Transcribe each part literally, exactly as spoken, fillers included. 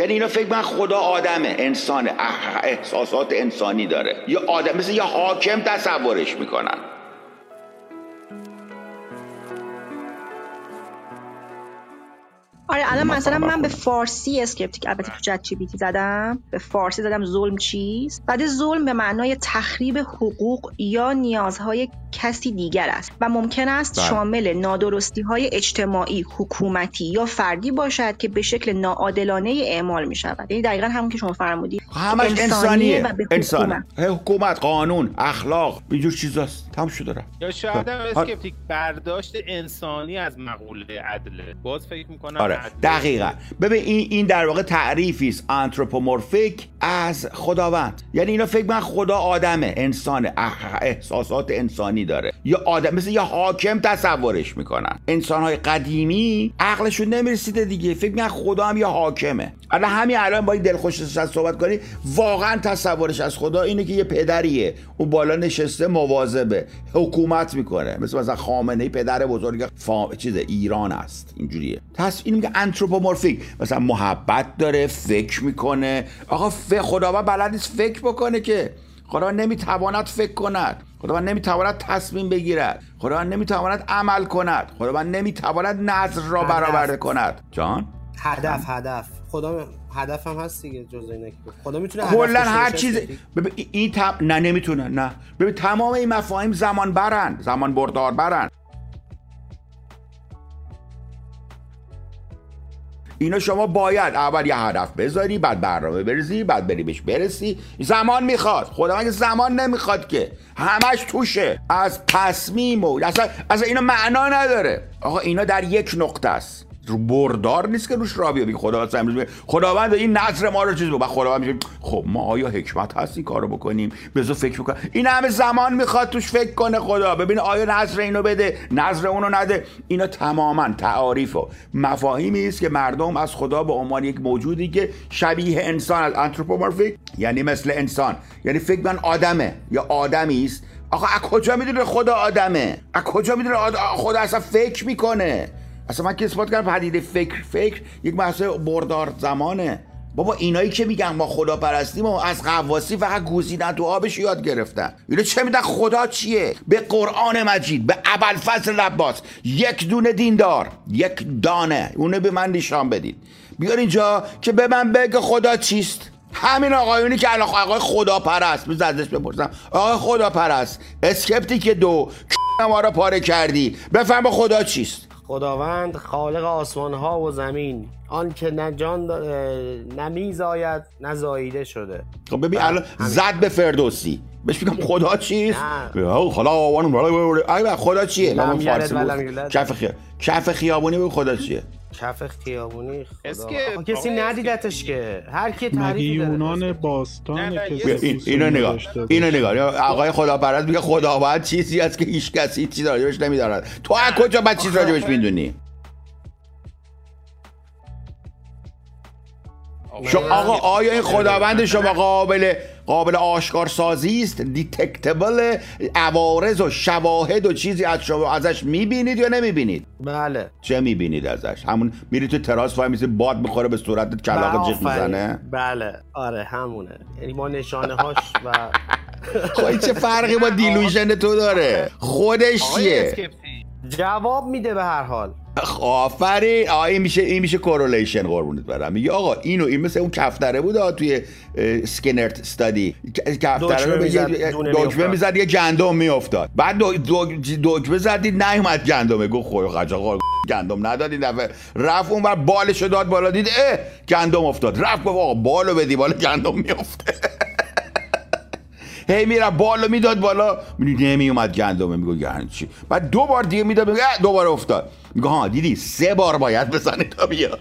یعنی اینا فکر من خدا آدمه، انسانه، احساسات انسانی داره، یه آدم مثل یه حاکم تصورش میکنن. آره الان مثلا من به فارسی اسکریپتی که البته تو چت جی پی تی زدم، به فارسی زدم ظلم چیست؟ بعد ظلم به معنای تخریب حقوق یا نیازهای کسی دیگر است و ممکن است شامل نادرستی‌های اجتماعی، حکومتی یا فردی باشد که به شکل ناعادلانه اعمال می‌شود. یعنی دقیقاً همون که شما فرمودید، همش انسانیه، انسان، حکومت، قانون، اخلاق، اینجور چیزاست. تموم شد رفت. یا شاید اسکپتیک برداشت انسانی از مقوله عدل. باز فکر می‌کنم آره. دقیقاً. ببین این این در واقع تعریفی است آنتروپومورفیک از خداوند. یعنی اینا فکر من خدا آدمه، انسانه، احساسات انسانی داره، یا آدم مثل یه حاکم تصورش میکنن. انسانهای قدیمی عقلشون نمیرسیده دیگه، فکر میکنن خدا هم یه حاکمه. الان همین الان با این دلخوش صحبت کنی، واقعا تصورش از خدا اینه که یه پدریه، اون بالا نشسته مواظبه، حکومت میکنه، مثل مثلا خامنه‌ای پدر بزرگ فا... چیز ایران است. اینجوریه. پس این میگه آنتروپومورفیک، مثلا محبت داره، فکر میکنه. آقا ف... خداوند بلد نیست فکر بکنه که، خدا نمیتواند فکر کند، خداوند نمیتواند تصمیم بگیرد، خداوند نمیتواند عمل کند، خداوند نمیتواند نظر را برآورده کند. جان هدف هدف خدا هدف هم هست دیگه، جزء اینه که خدا میتونه کلا هر چیز. ببین این تم... نه نمیتونه، نه ببین تمام این مفاهیم زمان برن، زمان بردار برن. اینا شما باید اول یه هدف بذاری، بعد برنامه بریزی، بعد بری بهش برسی. زمان میخواد. خداوند که زمان نمیخواد که، همش توشه از تصمیم و اصلا اصلا اینا معنا نداره. آقا اینا در یک نقطه است، بردار نیست که روش را بیابی. خداوند امروز خداوند این نظر ما رو چیز بود، خداوند میگه خب ما آیا حکمت هست این کارو بکنیم؟ بذار فکر بکن. این همه زمان میخواد توش فکر کنه خدا، ببین آیا نظر اینو بده، نظر اونو نده. اینا تماما تعاریف و مفاهیمی است که مردم از خدا به عنوان یک موجودی که شبیه انسان، از آنتروپومورفیک یعنی مثل انسان، یعنی فکر من آدمه یا آدمی است. آقا از کجا میدونه خدا آدمه؟ از کجا میدونه آد... خدا اصلا فکر میکنه؟ اصلا من که اثبات کردم پدیده فکر فکر یک مسئله بردار زمانه. بابا اینایی که میگن ما خدا پرستیم و از غواصی فقط گوزیدن تو آبش یاد گرفتن، اینا چه میدن خدا چیه؟ به قرآن مجید، به ابوالفضل عباس، یک دونه دیندار، یک دانه، اونو به من نشان بدید، بیار اینجا که به من بگه خدا چیست. همین آقایونی که الان آقای خدا پرست، بذار ازش بپرسم، آقای خدا پرست اسکپتیک دو ما رو پاره کردی، بفهم خدا چیست. خداوند خالق آسمان ها و زمین، آن که نه جان نمیزاید نه زاییده شده. خب ببین الان زد به فردوسی، بهش میگم خدا چیست؟ خدا چیه؟ من فارسی بود. کف خیابونی، کف خیابونی بگو خدا چیه؟ کف خیابونی خدا کسی ندیدتش که، هر کی تعریفی داره. یونان باستان کسی اینو نگاه اینو نگاه آقای خداپرست میگه خداوند چیزی است که هیچ کسی چیزی راجبش نمیدونه. تو از کجا بعد چیز راجبش میدونی؟ آقا آیا این خداوند شما قابل قابل آشکار سازی است؟ دیتکتبل، عوارض و شواهد و چیزی از شما ازش میبینید یا نمیبینید؟ بله. چه میبینید ازش؟ همون میری تو تراس وای میسی باد میخوره به صورتت کلاغ جیغ میزنه. بله آره همونه، یعنی ما نشانه هاش و خب چه فرقی با دیلوژن تو داره؟ خودش چیه؟ جواب میده به هر حال. آفرین. آ این میشه این میشه کورولیشن. قربونت برم. میگه آقا اینو این مثل اون کفتره بود توی اسکینرت استادی، کفتره رو یه دکمه میزد یه گندم میافتاد، بعد دکمه زدید نیومد گندمه، گفت خو خجا گندم ندادید، رفت اونور بالشو داد بالا دید اه گندم افتاد، رفت گفت آقا بالو بدی بالا گندم میافته. هی میره بالا میداد بالا نمیومد گندمه، میگه گند چی؟ بعد دو بار دیگه میداد دوباره افتاد، میگه ها دیدی سه بار باید بزنه تا بیاد.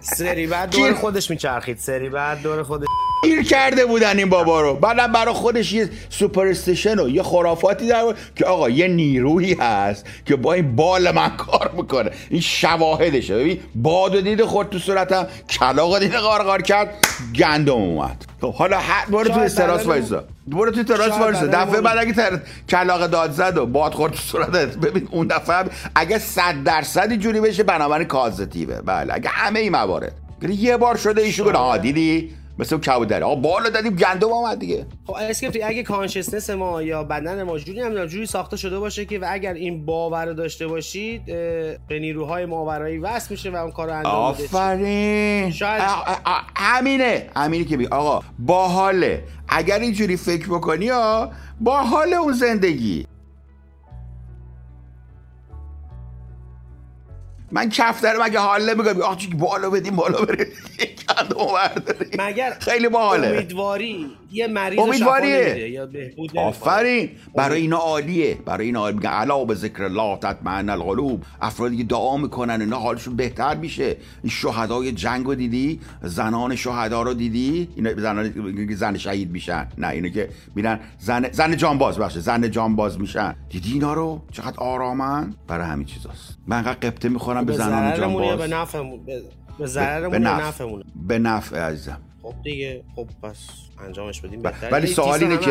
سری بعد دور خودش میچرخید، سری بعد دور خودش گیر کرده بودن این بابا رو. بعدم برای خودش یه سوپرستیشن و یه خرافاتی داره که آقا یه نیرویی هست که با این بال من کار میکنه، این شواهدشه. ببین بادو دیده خورد تو صورتم، کلاغو دیده قارقار کرد، گندم اومد. حالا حد برو تو استراس وایسا، برو تو تراس وایسا، دفعه بعد اگه تر... کلاغ داد زد و باد خورد تو صورتت، ببین اون دفعه اگه صد درصد جوری بشه بنابراین کازتیبه. بله اگه همه این موارد یعنی یه بار شده ایشو گفت ها دیدی مثلا کبودر آقا بالا دادیم گندم اومد دیگه. خب اسکریپت اگه کانشسنس ما یا بدن ما جوری نمیدونم جوری ساخته شده باشه که و اگر این باور رو داشته باشید به نیروهای ماورایی وصل میشه و اون کارو انجام میده. آفرین. شاید همینه همینی که بگی آقا باحاله اگر اینجوری فکر بکنی ها باحاله اون زندگی. من کفترم اگه حاله میگم آخ چی بالا بدیم بالا بره گندم برداریم مگر خیلی باحاله. امیدواری یه مریض شفا نمیده یا بهبود. آفرین برای اینا عالیه برای اینا میگن علا به ذکر الله تطمئن القلوب. افرادی که دعا میکنن اینا حالشون بهتر میشه. این شهدای جنگو دیدی زنان شهدا رو دیدی اینا زنان زن شهید میشن نه اینو که میرن زن زن جانباز باشه زن جانباز میشن دیدی اینا رو چقدر آرامن. برای همین چیزاست من انقدر قبطه میخورم به زنان جانباز به نفعمون به ضررمون نفعمون به نفع عزیزم. خب دیگه خب پس انجامش بدیم بهتره. ولی سوال اینه که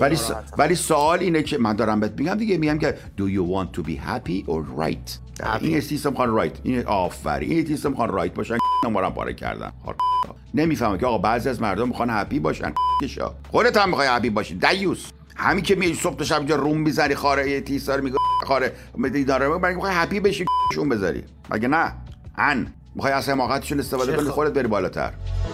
ولی س... ولی سوال اینه که من دارم بهت میگم دیگه میگم که do you want to be happy or right. این سیستم خان رایت این آفرین این سیستم خان رایت باشن نمارم پاره کردن. نمیفهمم که آقا بعضی از مردم میخوان هپی باشن کشا خودت هم میخوای هپی باشی دیوس. همین که میای صبح تا شب اینجا روم میذاری خاره تیسار میگه خاره داره میگه میخوای هپی بشی شون بذاری مگه نه ان میخوای از حماقتشون استفاده کنی خودت بری بالاتر.